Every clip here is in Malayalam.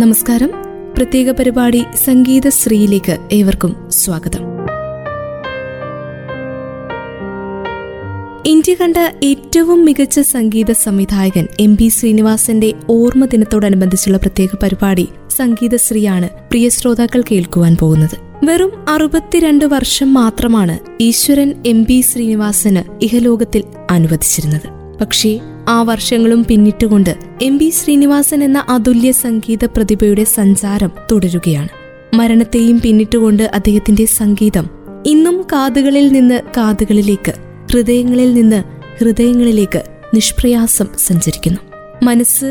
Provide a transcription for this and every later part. നമസ്കാരം. പ്രത്യേക പരിപാടി സംഗീതശ്രീയിലേക്ക് ഏവർക്കും സ്വാഗതം. ഇന്ത്യ കണ്ട ഏറ്റവും മികച്ച സംഗീത സംവിധായകൻ MP ശ്രീനിവാസന്റെ ഓർമ്മ ദിനത്തോടനുബന്ധിച്ചുള്ള പ്രത്യേക പരിപാടി സംഗീതശ്രീയാണ് പ്രിയ ശ്രോതാക്കൾ കേൾക്കുവാൻ പോകുന്നത്. വെറും 62 വർഷം മാത്രമാണ് ഈശ്വരൻ MP ശ്രീനിവാസന് ഇഹലോകത്തിൽ അനുവദിച്ചിരുന്നത്. പക്ഷേ ആ വർഷങ്ങളും പിന്നിട്ടുകൊണ്ട് MP ശ്രീനിവാസൻ എന്ന അതുല്യ സംഗീത പ്രതിഭയുടെ സഞ്ചാരം തുടരുകയാണ്. മരണത്തെയും പിന്നിട്ടുകൊണ്ട് അദ്ദേഹത്തിന്റെ സംഗീതം ഇന്നും കാതുകളിൽ നിന്ന് കാതുകളിലേക്ക്, ഹൃദയങ്ങളിൽ നിന്ന് ഹൃദയങ്ങളിലേക്ക് നിഷ്പ്രയാസം സഞ്ചരിക്കുന്നു. മനസ്സ്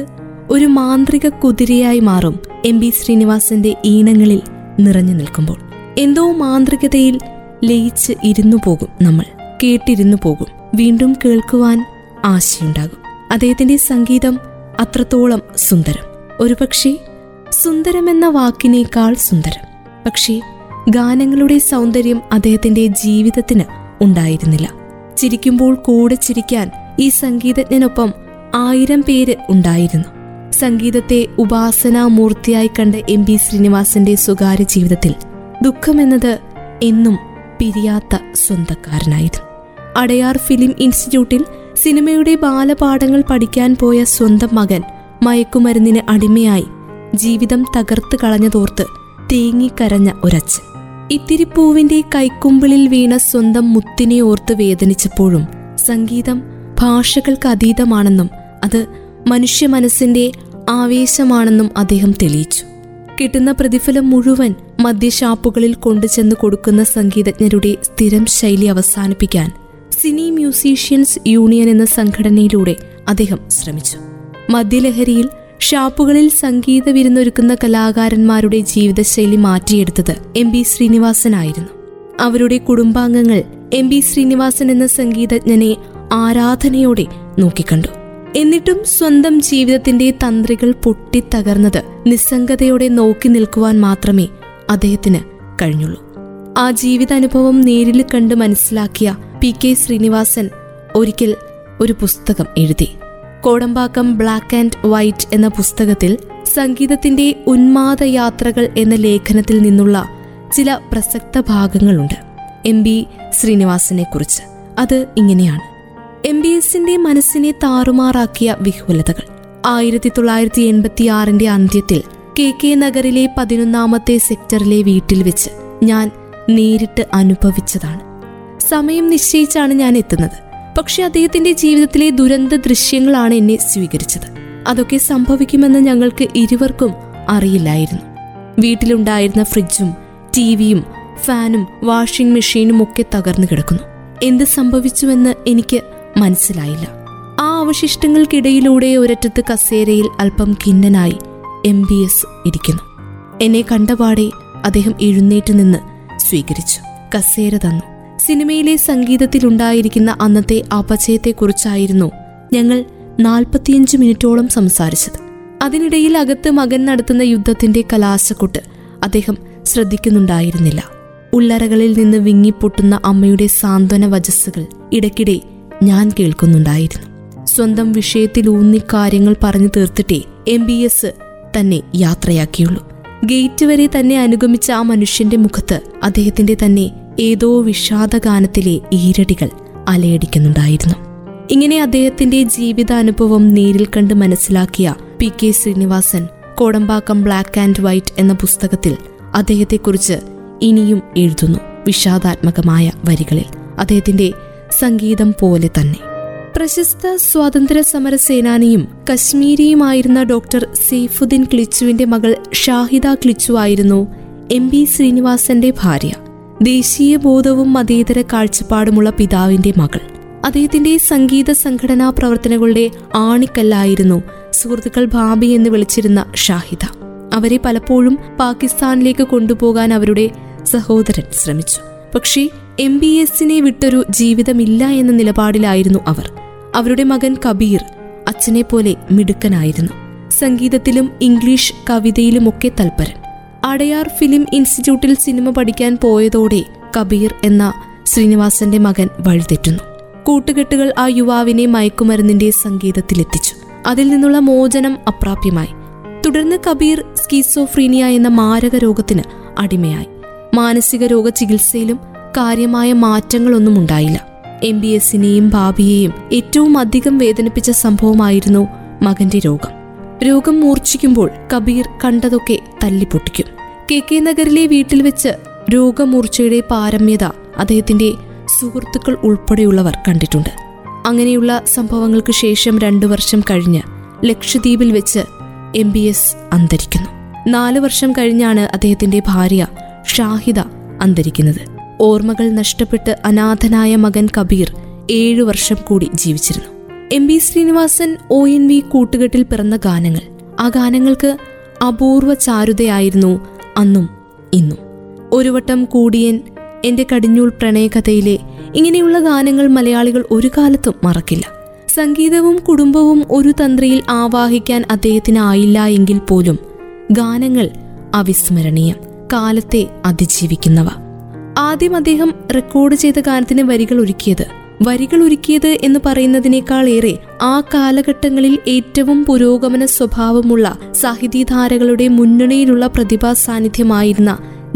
ഒരു മാന്ത്രിക കുതിരയായി മാറും MP ശ്രീനിവാസന്റെ ഈണങ്ങളിൽ നിറഞ്ഞു നിൽക്കുമ്പോൾ. എന്തോ മാന്ത്രികതയിൽ ലയിച്ച് ഇരുന്നു പോകും നമ്മൾ, കേട്ടിരുന്നു പോകും, വീണ്ടും കേൾക്കുവാൻ ആശയുണ്ടാകും. അദ്ദേഹത്തിന്റെ സംഗീതം അത്രത്തോളം സുന്ദരം, ഒരുപക്ഷെ സുന്ദരമെന്ന വാക്കിനേക്കാൾ സുന്ദരം. പക്ഷേ ഗാനങ്ങളുടെ സൗന്ദര്യം അദ്ദേഹത്തിന്റെ ജീവിതത്തിന് ഉണ്ടായിരുന്നില്ല. ചിരിക്കുമ്പോൾ കൂടെ ചിരിക്കാൻ ഈ സംഗീതജ്ഞനൊപ്പം 1000 പേര് ഉണ്ടായിരുന്നു. സംഗീതത്തെ ഉപാസനാമൂർത്തിയായി കണ്ട MP ശ്രീനിവാസന്റെ സ്വകാര്യ ജീവിതത്തിൽ ദുഃഖമെന്നത് എന്നും പിരിയാത്ത സ്വന്തക്കാരനായിരുന്നു. അടയാർ ഫിലിം ഇൻസ്റ്റിറ്റ്യൂട്ടിൽ സിനിമയുടെ ബാലപാഠങ്ങൾ പഠിക്കാൻ പോയ സ്വന്തം മകൻ മയക്കുമരുന്നിന് അടിമയായി ജീവിതം തകർത്ത് കളഞ്ഞതോർത്ത് തേങ്ങിക്കരഞ്ഞ ഒരച്ഛൻ, ഇത്തിരിപ്പൂവിന്റെ കൈക്കുമ്പിളിൽ വീണ സ്വന്തം മുത്തിനെ ഓർത്ത് വേദനിച്ചപ്പോഴും സംഗീതം ഭാഷകൾക്ക് അതീതമാണെന്നും അത് മനുഷ്യ മനസ്സിന്റെ ആവേശമാണെന്നും അദ്ദേഹം തെളിയിച്ചു. കിട്ടുന്ന പ്രതിഫലം മുഴുവൻ മദ്യഷാപ്പുകളിൽ കൊണ്ടുചെന്ന് കൊടുക്കുന്ന സംഗീതജ്ഞരുടെ സ്ഥിരം ശൈലി അവസാനിപ്പിക്കാൻ സിനി മ്യൂസീഷ്യൻസ് യൂണിയൻ എന്ന സംഘടനയിലൂടെ അദ്ദേഹം ശ്രമിച്ചു. മദ്യലഹരിയിൽ ഷാപ്പുകളിൽ സംഗീത വിരുന്നൊരുക്കുന്ന കലാകാരന്മാരുടെ ജീവിതശൈലി മാറ്റിയെടുത്തത് MP ശ്രീനിവാസനായിരുന്നു. അവരുടെ കുടുംബാംഗങ്ങൾ MP ശ്രീനിവാസൻ എന്ന സംഗീതജ്ഞനെ ആരാധനയോടെ നോക്കിക്കണ്ടു. എന്നിട്ടും സ്വന്തം ജീവിതത്തിന്റെ തന്ത്രികൾ പൊട്ടിത്തകർന്നത് നിസ്സംഗതയോടെ നോക്കി നിൽക്കുവാൻ മാത്രമേ അദ്ദേഹത്തിന് കഴിഞ്ഞുള്ളൂ. ആ ജീവിതാനുഭവം നേരിൽ കണ്ട് മനസ്സിലാക്കിയ PK ശ്രീനിവാസൻ ഒരിക്കൽ ഒരു പുസ്തകം എഴുതി. കോടമ്പാക്കം ബ്ലാക്ക് ആൻഡ് വൈറ്റ് എന്ന പുസ്തകത്തിൽ സംഗീതത്തിന്റെ ഉന്മാദ യാത്രകൾ എന്ന ലേഖനത്തിൽ നിന്നുള്ള ചില പ്രസക്ത ഭാഗങ്ങളുണ്ട് MP ശ്രീനിവാസനെ കുറിച്ച്. അത് ഇങ്ങനെയാണ്: MBSന്റെ മനസ്സിനെ താറുമാറാക്കിയ വിഹ്വലതകൾ. 1986ന്റെ അന്ത്യത്തിൽ KK നഗറിലെ 11ാമത്തെ സെക്ടറിലെ വീട്ടിൽ വെച്ച് ഞാൻ നേരിട്ട് അനുഭവിച്ചതാണ്. സമയം നിശ്ചയിച്ചാണ് ഞാൻ എത്തുന്നത്. പക്ഷെ അദ്ദേഹത്തിന്റെ ജീവിതത്തിലെ ദുരന്ത ദൃശ്യങ്ങളാണ് എന്നെ സ്വീകരിച്ചത്. അതൊക്കെ സംഭവിക്കുമെന്ന് ഞങ്ങൾക്ക് ഇരുവർക്കും അറിയില്ലായിരുന്നു. വീട്ടിലുണ്ടായിരുന്ന ഫ്രിഡ്ജും TV യും ഫാനും വാഷിംഗ് മെഷീനും ഒക്കെ തകർന്നു കിടക്കുന്നു. എന്ത് സംഭവിച്ചുവെന്ന് എനിക്ക് മനസ്സിലായില്ല. ആ അവശിഷ്ടങ്ങൾക്കിടയിലൂടെ ഒരറ്റത്ത് കസേരയിൽ അല്പം ഖിന്നനായി MBS ഇരിക്കുന്നു. എന്നെ കണ്ടപാടെ അദ്ദേഹം എഴുന്നേറ്റ് നിന്ന് സ്വീകരിച്ചു, കസേര തന്നു. സിനിമയിലെ സംഗീതത്തിലുണ്ടായിരിക്കുന്ന അന്നത്തെ അപചയത്തെക്കുറിച്ചായിരുന്നു ഞങ്ങൾ 45 മിനിറ്റോളം സംസാരിച്ചത്. അതിനിടയിൽ അകത്ത് മകൻ നടത്തുന്ന യുദ്ധത്തിന്റെ കലാശക്കൊട്ട് അദ്ദേഹം ശ്രദ്ധിക്കുന്നുണ്ടായിരുന്നില്ല. ഉള്ളറകളിൽ നിന്ന് വിങ്ങിപ്പൊട്ടുന്ന അമ്മയുടെ സാന്ത്വന വചസ്സുകൾ ഇടയ്ക്കിടെ ഞാൻ കേൾക്കുന്നുണ്ടായിരുന്നു. സ്വന്തം വിഷയത്തിലൂന്നി കാര്യങ്ങൾ പറഞ്ഞു തീർത്തിട്ടേ MBS തന്നെ യാത്രയാക്കിയുള്ളൂ. ഗേറ്റ് വരെ തന്നെ അനുഗമിച്ച ആ മനുഷ്യന്റെ മുഖത്ത് അദ്ദേഹത്തിന്റെ തന്നെ ഏതോ വിഷാദഗാനത്തിലെ ഈരടികൾ അലയടിക്കുന്നുണ്ടായിരുന്നു. ഇങ്ങനെ അദ്ദേഹത്തിന്റെ ജീവിതാനുഭവം നേരിൽ കണ്ട് മനസ്സിലാക്കിയ PK Sreenivasan Kodambakkam black and white എന്ന പുസ്തകത്തിൽ അദ്ദേഹത്തെക്കുറിച്ച് ഇനിയും എഴുതുന്നു. വിഷാദാത്മകമായ വരികളിൽ അദ്ദേഹത്തിന്റെ സംഗീതം പോലെ തന്നെ. പ്രശസ്ത സ്വാതന്ത്ര്യ സമര സേനാനിയും കശ്മീരിയുമായിരുന്ന ഡോക്ടർ സെയ്ഫുദ്ദീൻ ക്ലിച്ചുവിന്റെ മകൾ ഷാഹിദ ക്ലിച്ചു ആയിരുന്നു MP ശ്രീനിവാസന്റെ ഭാര്യ. ദേശീയ ബോധവും മതേതര കാഴ്ചപ്പാടുമുള്ള പിതാവിന്റെ മകൾ. അദ്ദേഹത്തിന്റെ സംഗീത സംഘടനാ പ്രവർത്തനങ്ങളുടെ ആണിക്കല്ലായിരുന്നു സുഹൃത്തുക്കൾ ഭാബി എന്ന് വിളിച്ചിരുന്ന ഷാഹിദ. അവരെ പലപ്പോഴും പാകിസ്ഥാനിലേക്ക് കൊണ്ടുപോകാൻ അവരുടെ സഹോദരൻ ശ്രമിച്ചു. പക്ഷേ MBSനെ വിട്ടൊരു ജീവിതമില്ല എന്ന നിലപാടിലായിരുന്നു അവർ. അവരുടെ മകൻ കബീർ അച്ഛനെ പോലെ മിടുക്കനായിരുന്നു. സംഗീതത്തിലും ഇംഗ്ലീഷ് കവിതയിലുമൊക്കെ തൽപരൻ. അടയാർ ഫിലിം ഇൻസ്റ്റിറ്റ്യൂട്ടിൽ സിനിമ പഠിക്കാൻ പോയതോടെ കബീർ എന്ന ശ്രീനിവാസന്റെ മകൻ വഴിതെറ്റുന്നു. കൂട്ടുകെട്ടുകൾ ആ യുവാവിനെ മയക്കുമരുന്നിന്റെ സംഗീതത്തിലെത്തിച്ചു. അതിൽ നിന്നുള്ള മോചനം അപ്രാപ്യമായി. തുടർന്ന് കബീർ സ്കീസോഫ്രീനിയ എന്ന മാരക രോഗത്തിന് അടിമയായി. മാനസിക രോഗ ചികിത്സയിലും കാര്യമായ മാറ്റങ്ങളൊന്നും ഉണ്ടായില്ല. MBSനെയും ഭാബിയെയും ഏറ്റവും അധികം വേദനിപ്പിച്ച സംഭവമായിരുന്നു മകന്റെ രോഗം. രോഗം മൂർച്ഛിക്കുമ്പോൾ കബീർ കണ്ടതൊക്കെ തല്ലിപ്പൊട്ടിക്കും. KK നഗറിലെ വീട്ടിൽ വെച്ച് രോഗമൂർച്ചയുടെ പാരമ്യത അദ്ദേഹത്തിന്റെ സുഹൃത്തുക്കൾ ഉൾപ്പെടെയുള്ളവർ കണ്ടിട്ടുണ്ട്. അങ്ങനെയുള്ള സംഭവങ്ങൾക്ക് ശേഷം 2 വർഷം കഴിഞ്ഞ് ലക്ഷദ്വീപിൽ വെച്ച് MBS അന്തരിക്കുന്നു. 4 വർഷം കഴിഞ്ഞാണ് അദ്ദേഹത്തിന്റെ ഭാര്യ ഷാഹിദ അന്തരിക്കുന്നത്. ഓർമ്മകൾ നഷ്ടപ്പെട്ട് അനാഥനായ മകൻ കബീർ 7 വർഷം കൂടി ജീവിച്ചിരുന്നു. MB ശ്രീനിവാസൻ ONV കൂട്ടുകെട്ടിൽ പിറന്ന ഗാനങ്ങൾ, ആ ഗാനങ്ങൾക്ക് അപൂർവ ചാരുതയായിരുന്നു അന്നും ഇന്നും. ഒരുവട്ടം കൂടിയൻ, എന്റെ കടിഞ്ഞൂൽ പ്രണയകഥയിലെ ഇങ്ങനെയുള്ള ഗാനങ്ങൾ മലയാളികൾ ഒരു കാലത്തും മറക്കില്ല. സംഗീതവും കുടുംബവും ഒരു തന്ത്രയിൽ ആവാഹിക്കാൻ അദ്ദേഹത്തിനായില്ല എങ്കിൽ പോലും ഗാനങ്ങൾ അവിസ്മരണീയം, കാലത്തെ അതിജീവിക്കുന്നവ. ആദ്യം അദ്ദേഹം റെക്കോർഡ് ചെയ്ത ഗാനത്തിന് വരികൾ ഒരുക്കിയത് എന്ന് പറയുന്നതിനേക്കാളേറെ ആ കാലഘട്ടങ്ങളിൽ ഏറ്റവും പുരോഗമന സ്വഭാവമുള്ള സാഹിത്യധാരകളുടെ മുന്നണിയിലുള്ള പ്രതിഭാ സാന്നിധ്യമായിരുന്ന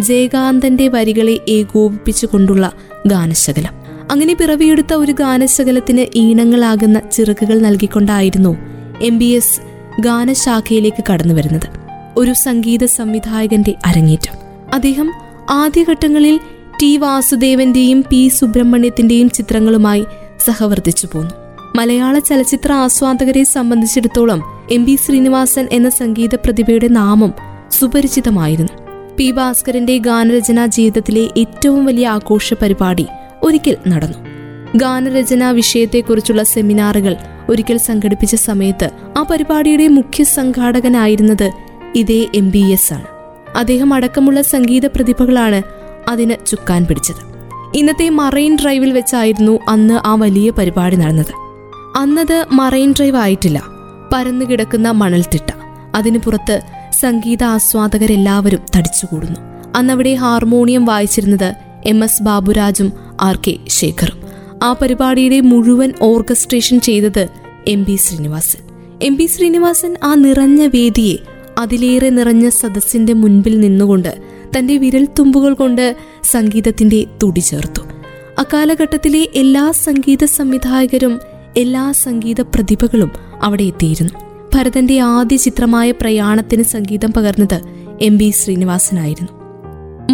ജയകാന്തന്റെ വരികളെ ഏകോപിപ്പിച്ചുകൊണ്ടുള്ള ഗാനശകലം. അങ്ങനെ പിറവിയെടുത്ത ഒരു ഗാനശകലത്തിന് ഈണങ്ങളാകുന്ന ചിറകുകൾ നൽകിക്കൊണ്ടായിരുന്നു MBS ഗാനശാഖയിലേക്ക് കടന്നു വരുന്നത്. ഒരു സംഗീത സംവിധായകന്റെ അരങ്ങേറ്റം. അദ്ദേഹം ആദ്യഘട്ടങ്ങളിൽ T. വാസുദേവന്റെയും P. സുബ്രഹ്മണ്യത്തിന്റെയും ചിത്രങ്ങളുമായി സഹവർത്തിച്ചു പോന്നു. മലയാള ചലച്ചിത്ര ആസ്വാദകരെ സംബന്ധിച്ചിടത്തോളം MB ശ്രീനിവാസൻ എന്ന സംഗീത പ്രതിഭയുടെ നാമം സുപരിചിതമായിരുന്നു. P. ഭാസ്കരന്റെ ഗാനരചനാ ജീവിതത്തിലെ ഏറ്റവും വലിയ ആഘോഷ പരിപാടി ഒരിക്കൽ നടന്നു. ഗാനരചനാ വിഷയത്തെക്കുറിച്ചുള്ള സെമിനാറുകൾ ഒരിക്കൽ സംഘടിപ്പിച്ച സമയത്ത് ആ പരിപാടിയുടെ മുഖ്യ സംഘാടകനായിരുന്നത് ഇതേ MBS ആണ്. അദ്ദേഹം അടക്കമുള്ള സംഗീത പ്രതിഭകളാണ് അതിന് ചുക്കാൻ പിടിച്ചത്. ഇന്നത്തെ മറൈൻ ഡ്രൈവിൽ വെച്ചായിരുന്നു അന്ന് ആ വലിയ പരിപാടി നടന്നത്. അന്നത് മറൈൻ ഡ്രൈവ് ആയിട്ടില്ല, പരന്നുകിടക്കുന്ന മണൽത്തിട്ട. അതിനു പുറത്ത് സംഗീത ആസ്വാദകരെല്ലാവരും തടിച്ചുകൂടുന്നു. അന്നവിടെ ഹാർമോണിയം വായിച്ചിരുന്നത് MS. ബാബുരാജും R. കെ. ശേഖറും. ആ പരിപാടിയുടെ മുഴുവൻ ഓർക്കസ്ട്രേഷൻ ചെയ്തത് MB ശ്രീനിവാസൻ. ആ നിറഞ്ഞ വേദിയെ, അതിലേറെ നിറഞ്ഞ സദസ്സിന്റെ മുൻപിൽ നിന്നുകൊണ്ട് തന്റെ വിരൽ തുമ്പുകൾ കൊണ്ട് സംഗീതത്തിന്റെ തുടി ചേർത്തു. അക്കാലഘട്ടത്തിലെ എല്ലാ സംഗീത സംവിധായകരും എല്ലാ സംഗീത പ്രതിഭകളും അവിടെ എത്തിയിരുന്നു. ഭരതന്റെ ആദ്യ ചിത്രമായ പ്രയാണത്തിന് സംഗീതം പകർന്നത് MB ശ്രീനിവാസനായിരുന്നു.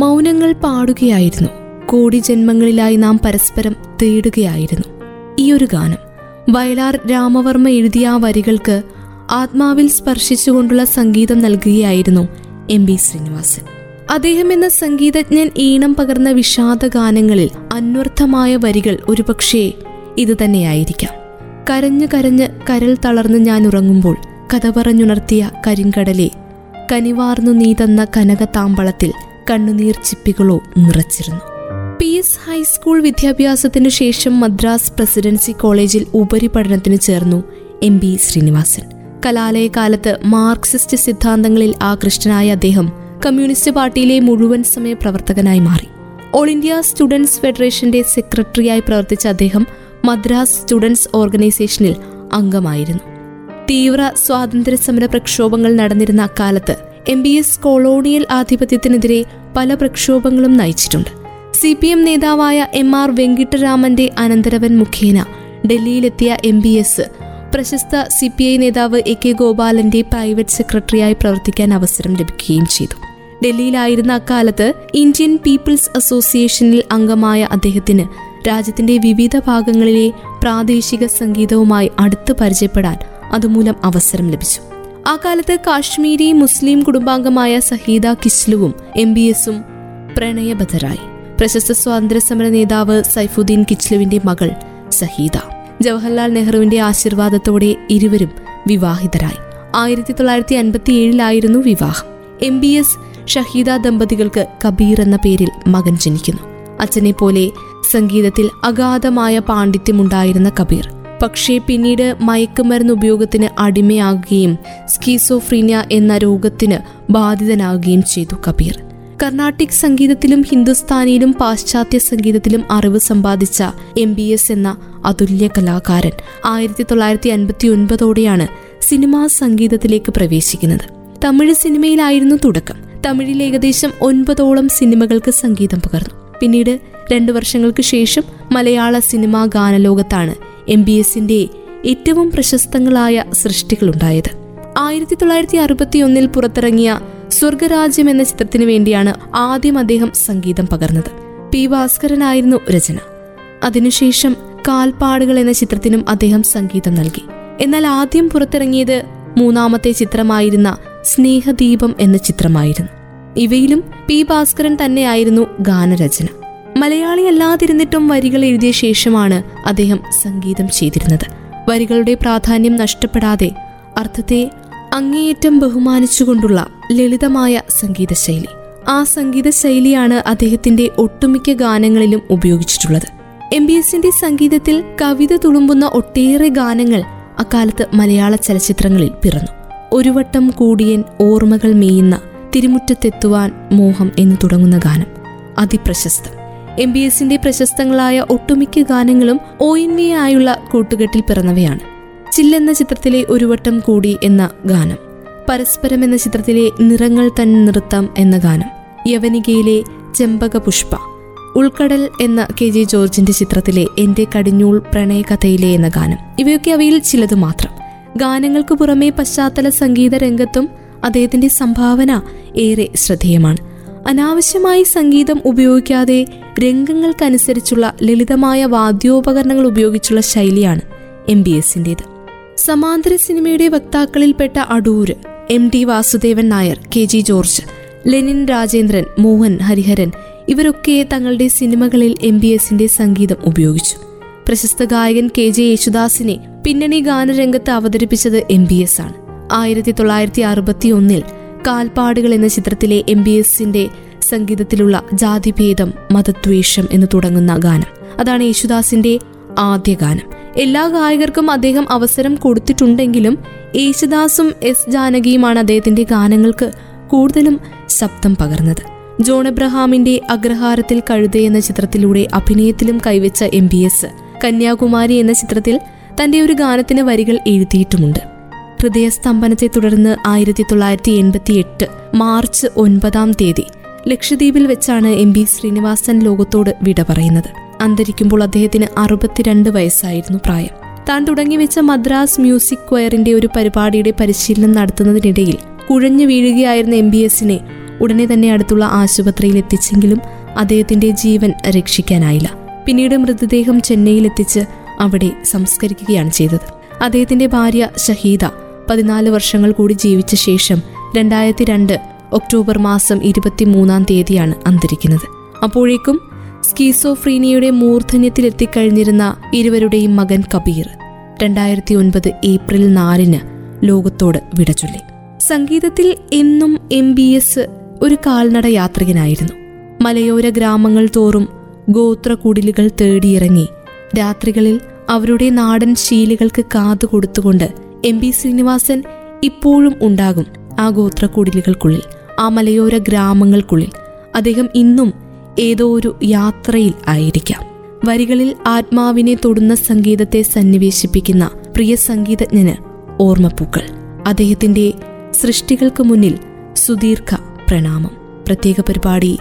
മൗനങ്ങൾ പാടുകയായിരുന്നു, കോടി ജന്മങ്ങളിലായി നാം പരസ്പരം തേടുകയായിരുന്നു. ഈയൊരു ഗാനം വയലാർ രാമവർമ്മ എഴുതിയ ആ വരികൾക്ക് ആത്മാവിൽ സ്പർശിച്ചുകൊണ്ടുള്ള സംഗീതം നൽകുകയായിരുന്നു MB ശ്രീനിവാസൻ. അദ്ദേഹം എന്ന സംഗീതജ്ഞൻ ഈണം പകർന്ന വിഷാദ ഗാനങ്ങളിൽ അന്വർത്ഥമായ വരികൾ ഒരുപക്ഷേ ഇത് തന്നെയായിരിക്കാം. കരഞ്ഞു കരഞ്ഞ് കരൽ തളർന്ന് ഞാൻ ഉറങ്ങുമ്പോൾ കഥ പറഞ്ഞുണർത്തിയ കരിങ്കടലെ, കനിവാർന്നു നീ തന്ന കനകത്താമ്പളത്തിൽ കണ്ണുനീർ ചിപ്പികളോ നിറച്ചിരുന്നു. PS ഹൈസ്കൂൾ വിദ്യാഭ്യാസത്തിനു ശേഷം മദ്രാസ് പ്രസിഡൻസി കോളേജിൽ ഉപരിപഠനത്തിന് ചേർന്നു MB ശ്രീനിവാസൻ. കലാലയകാലത്ത് മാർക്സിസ്റ്റ് സിദ്ധാന്തങ്ങളിൽ ആകൃഷ്ടനായ അദ്ദേഹം കമ്മ്യൂണിസ്റ്റ് പാർട്ടിയിലെ മുഴുവൻ സമയ പ്രവർത്തകനായി മാറി. ഓൾ ഇന്ത്യ സ്റ്റുഡൻസ് ഫെഡറേഷന്റെ സെക്രട്ടറിയായി പ്രവർത്തിച്ച അദ്ദേഹം മദ്രാസ് സ്റ്റുഡൻസ് ഓർഗനൈസേഷനിൽ അംഗമായിരുന്നു. തീവ്ര സ്വാതന്ത്ര്യ സമര പ്രക്ഷോഭങ്ങൾ നടന്നിരുന്ന അക്കാലത്ത് MBS കൊളോണിയൽ ആധിപത്യത്തിനെതിരെ പല പ്രക്ഷോഭങ്ങളും നയിച്ചിട്ടുണ്ട്. CPM നേതാവായ MR. വെങ്കിട്ടരാമന്റെ അനന്തരവൻ മുഖേന ഡൽഹിയിലെത്തിയ MBS പ്രശസ്ത CPI നേതാവ് AK. ഗോപാലന്റെ പ്രൈവറ്റ് സെക്രട്ടറിയായി പ്രവർത്തിക്കാൻ അവസരം ലഭിക്കുകയും ചെയ്തു. ഡൽഹിയിലായിരുന്ന അക്കാലത്ത് ഇന്ത്യൻ പീപ്പിൾസ് അസോസിയേഷനിൽ അംഗമായ അദ്ദേഹത്തിന് രാജ്യത്തിന്റെ വിവിധ ഭാഗങ്ങളിലെ പ്രാദേശിക സംഗീതവുമായി അടുത്ത് പരിചയപ്പെടാൻ അതുമൂലം അവസരം ലഭിച്ചു. ആ കാലത്ത് കാശ്മീരി മുസ്ലിം കുടുംബാംഗമായ സഹീദ കിസ്ലുവും MBSഉം പ്രണയബദ്ധരായി. പ്രശസ്ത സ്വാതന്ത്ര്യ സമര നേതാവ് സൈഫുദ്ദീൻ കിസ്ലുവിന്റെ മകൾ സഹീദ, ജവഹർലാൽ നെഹ്റുവിന്റെ ആശീർവാദത്തോടെ ഇരുവരും വിവാഹിതരായി. 1957 വിവാഹം. MBS ഷഹീദ ദമ്പതികൾക്ക് കബീർ എന്ന പേരിൽ മകൻ ജനിക്കുന്നു. അച്ഛനെ പോലെ സംഗീതത്തിൽ അഗാധമായ പാണ്ഡിത്യമുണ്ടായിരുന്ന കബീർ പക്ഷേ പിന്നീട് മയക്കുമരുന്ന് ഉപയോഗത്തിന് അടിമയാകുകയും സ്കീസോഫ്രീനിയ എന്ന രോഗത്തിന് ബാധിതനാകുകയും ചെയ്തു. കബീർ കർണാട്ടിക് സംഗീതത്തിലും ഹിന്ദുസ്ഥാനിയിലും പാശ്ചാത്യ സംഗീതത്തിലും അറിവ് സമ്പാദിച്ച MBS എന്ന അതുല്യ കലാകാരൻ 1959 സിനിമാ സംഗീതത്തിലേക്ക് പ്രവേശിക്കുന്നത്. തമിഴ് സിനിമയിലായിരുന്നു തുടക്കം. തമിഴിൽ ഏകദേശം 9 സിനിമകൾക്ക് സംഗീതം പകർന്നു. പിന്നീട് 2 വർഷങ്ങൾക്ക് ശേഷം മലയാള സിനിമാ ഗാനലോകത്താണ് MBSന്റെ ഏറ്റവും പ്രശസ്തങ്ങളായ സൃഷ്ടികളുണ്ടായത്. 1961 പുറത്തിറങ്ങിയ സ്വർഗരാജ്യം എന്ന ചിത്രത്തിനു വേണ്ടിയാണ് ആദ്യം അദ്ദേഹം സംഗീതം പകർന്നത്. പി ഭാസ്കരനായിരുന്നു രചന. അതിനുശേഷം കാൽപ്പാടുകൾ എന്ന ചിത്രത്തിനും അദ്ദേഹം സംഗീതം നൽകി. എന്നാൽ ആദ്യം പുറത്തിറങ്ങിയത് മൂന്നാമത്തെ ചിത്രമായിരുന്ന സ്നേഹദീപം എന്ന ചിത്രമായിരുന്നു. ഇവയിലും പി ഭാസ്കരൻ തന്നെയായിരുന്നു ഗാനരചന. മലയാളി അല്ലാതിരുന്നിട്ടും വരികൾ എഴുതിയ ശേഷമാണ് അദ്ദേഹം സംഗീതം ചെയ്തിരുന്നത്. വരികളുടെ പ്രാധാന്യം നഷ്ടപ്പെടാതെ അർത്ഥത്തെ അങ്ങേയറ്റം ബഹുമാനിച്ചുകൊണ്ടുള്ള ലളിതമായ സംഗീതശൈലി. ആ സംഗീതശൈലിയാണ് അദ്ദേഹത്തിന്റെ ഒട്ടുമിക്ക ഗാനങ്ങളിലും ഉപയോഗിച്ചിട്ടുള്ളത്. MBSന്റെ സംഗീതത്തിൽ കവിത തുളുമ്പുന്ന ഒട്ടേറെ ഗാനങ്ങൾ അക്കാലത്ത് മലയാള ചലച്ചിത്രങ്ങളിൽ പിറന്നു. ഒരു വട്ടം കൂടിയൻ, ഓർമ്മകൾ മേയുന്ന, തിരുമുറ്റത്തെത്തുവാൻ മോഹം എന്ന് തുടങ്ങുന്ന ഗാനം അതിപ്രശസ്തം. MBSന്റെ പ്രശസ്തങ്ങളായ ഒട്ടുമിക്ക ഗാനങ്ങളും ONV ആയുള്ള കൂട്ടുകെട്ടിൽ പിറന്നവയാണ്. ചില്ലെന്ന ചിത്രത്തിലെ ഒരു വട്ടം കൂടി എന്ന ഗാനം, പരസ്പരം എന്ന ചിത്രത്തിലെ നിറങ്ങൾ തൻ നൃത്തം എന്ന ഗാനം, യവനികയിലെ ചെമ്പക പുഷ്പ, ഉൾക്കടൽ എന്ന KG ജോർജിന്റെ ചിത്രത്തിലെ എന്റെ കടിഞ്ഞൂൾ പ്രണയകഥയിലെ എന്ന ഗാനം ഇവയൊക്കെ അവയിൽ ചിലത് മാത്രം. ഗാനങ്ങൾക്ക് പുറമെ പശ്ചാത്തല സംഗീത രംഗത്തും അദ്ദേഹത്തിന്റെ സംഭാവന ഏറെ ശ്രദ്ധേയമാണ്. അനാവശ്യമായി സംഗീതം ഉപയോഗിക്കാതെ രംഗങ്ങൾക്കനുസരിച്ചുള്ള ലളിതമായ വാദ്യോപകരണങ്ങൾ ഉപയോഗിച്ചുള്ള ശൈലിയാണ് MBSന്റേത്. സമാന്തര സിനിമയുടെ വക്താക്കളിൽപ്പെട്ട Adoor, MD Vasudevan Nair, KG George, Lenin Rajendran, Mohan Hariharan ഇവരൊക്കെ തങ്ങളുടെ സിനിമകളിൽ MBSന്റെ സംഗീതം ഉപയോഗിച്ചു. പ്രശസ്ത ഗായകൻ KJ യേശുദാസിനെ പിന്നണി ഗാനരംഗത്ത് അവതരിപ്പിച്ചത് MBS ആണ്. 1961 കാൽപ്പാടുകൾ എന്ന ചിത്രത്തിലെ MBSന്റെ സംഗീതത്തിലുള്ള ജാതിഭേദം മതദ്വേഷം എന്ന് തുടങ്ങുന്ന ഗാനം അതാണ് യേശുദാസിന്റെ ആദ്യ ഗാനം. എല്ലാ ഗായകർക്കും അദ്ദേഹം അവസരം കൊടുത്തിട്ടുണ്ടെങ്കിലും യേശുദാസും S ജാനകിയുമാണ് അദ്ദേഹത്തിന്റെ ഗാനങ്ങൾക്ക് കൂടുതലും ശബ്ദം പകർന്നത്. ജോൺ എബ്രഹാമിന്റെ അഗ്രഹാരത്തിൽ കഴുത എന്ന ചിത്രത്തിലൂടെ അഭിനയത്തിലും കൈവച്ച MBS കന്യാകുമാരി എന്ന ചിത്രത്തിൽ തന്റെ ഒരു ഗാനത്തിന് വരികൾ എഴുതിയിട്ടുമുണ്ട്. ഹൃദയസ്തംഭനത്തെ തുടർന്ന് 1988 മാർച്ച് 9 ലക്ഷദ്വീപിൽ വെച്ചാണ് MB ശ്രീനിവാസൻ ലോകത്തോട് വിട പറയുന്നത്. അന്തരിക്കുമ്പോൾ അദ്ദേഹത്തിന് 62 വയസ്സായിരുന്നു പ്രായം. താൻ തുടങ്ങിവെച്ച മദ്രാസ് മ്യൂസിക് ക്വയറിന്റെ ഒരു പരിപാടിയുടെ പരിശീലനം നടത്തുന്നതിനിടയിൽ കുഴഞ്ഞു വീഴുകയായിരുന്ന MBSനെ ഉടനെ തന്നെ അടുത്തുള്ള ആശുപത്രിയിൽ എത്തിച്ചെങ്കിലും അദ്ദേഹത്തിന്റെ ജീവൻ രക്ഷിക്കാനായില്ല. പിന്നീട് മൃതദേഹം ചെന്നൈയിൽ എത്തിച്ച് അവിടെ സംസ്കരിക്കുകയാണ് ചെയ്തത്. അദ്ദേഹത്തിന്റെ ഭാര്യ ഷഹീദ 14 വർഷങ്ങൾ കൂടി ജീവിച്ച ശേഷം 2002 ഒക്ടോബർ മാസം 23 അന്തരിക്കുന്നത്. അപ്പോഴേക്കും സ്കീസോഫ്രീനിയയുടെ മൂർധന്യത്തിലെത്തിക്കഴിഞ്ഞിരുന്ന ഇരുവരുടെയും മകൻ കബീർ 2009 ഏപ്രിൽ 4 ലോകത്തോട് വിട ചൊല്ലി. സംഗീതത്തിൽ എന്നും MBS ഒരു കാൽനട യാത്രികനായിരുന്നു. മലയോര ഗ്രാമങ്ങൾ തോറും ഗോത്ര കുടിലുകൾ തേടിയിറങ്ങി രാത്രികളിൽ അവരുടെ നാടൻ ശീലുകൾക്ക് കാതു കൊടുത്തുകൊണ്ട് MB ശ്രീനിവാസൻ ഇപ്പോഴും ഉണ്ടാകും ആ ഗോത്ര കുടിലുകൾക്കുള്ളിൽ, ആ മലയോര ഗ്രാമങ്ങൾക്കുള്ളിൽ. അദ്ദേഹം ഇന്നും ഏതോ ഒരു യാത്രയിൽ ആയിരിക്കാം. വരികളിൽ ആത്മാവിനെ തൊടുന്ന സംഗീതത്തെ സന്നിവേശിപ്പിക്കുന്ന പ്രിയ സംഗീതജ്ഞന് ഓർമ്മപ്പൂക്കൾ. അദ്ദേഹത്തിന്റെ സൃഷ്ടികൾക്ക് മുന്നിൽ സുദീർഘ പ്രണാമം. പ്രത്യേക പരിപാടി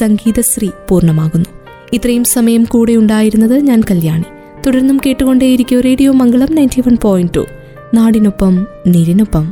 സംഗീതശ്രീ പൂർണ്ണമാകുന്നു. ഇത്രയും സമയം കൂടെ ഉണ്ടായിരുന്നത് ഞാൻ കല്യാണി. തുടർന്നും കേട്ടുകൊണ്ടേയിരിക്കും റേഡിയോ മംഗളം 91.2 നാടിനൊപ്പം നീരിനൊപ്പം.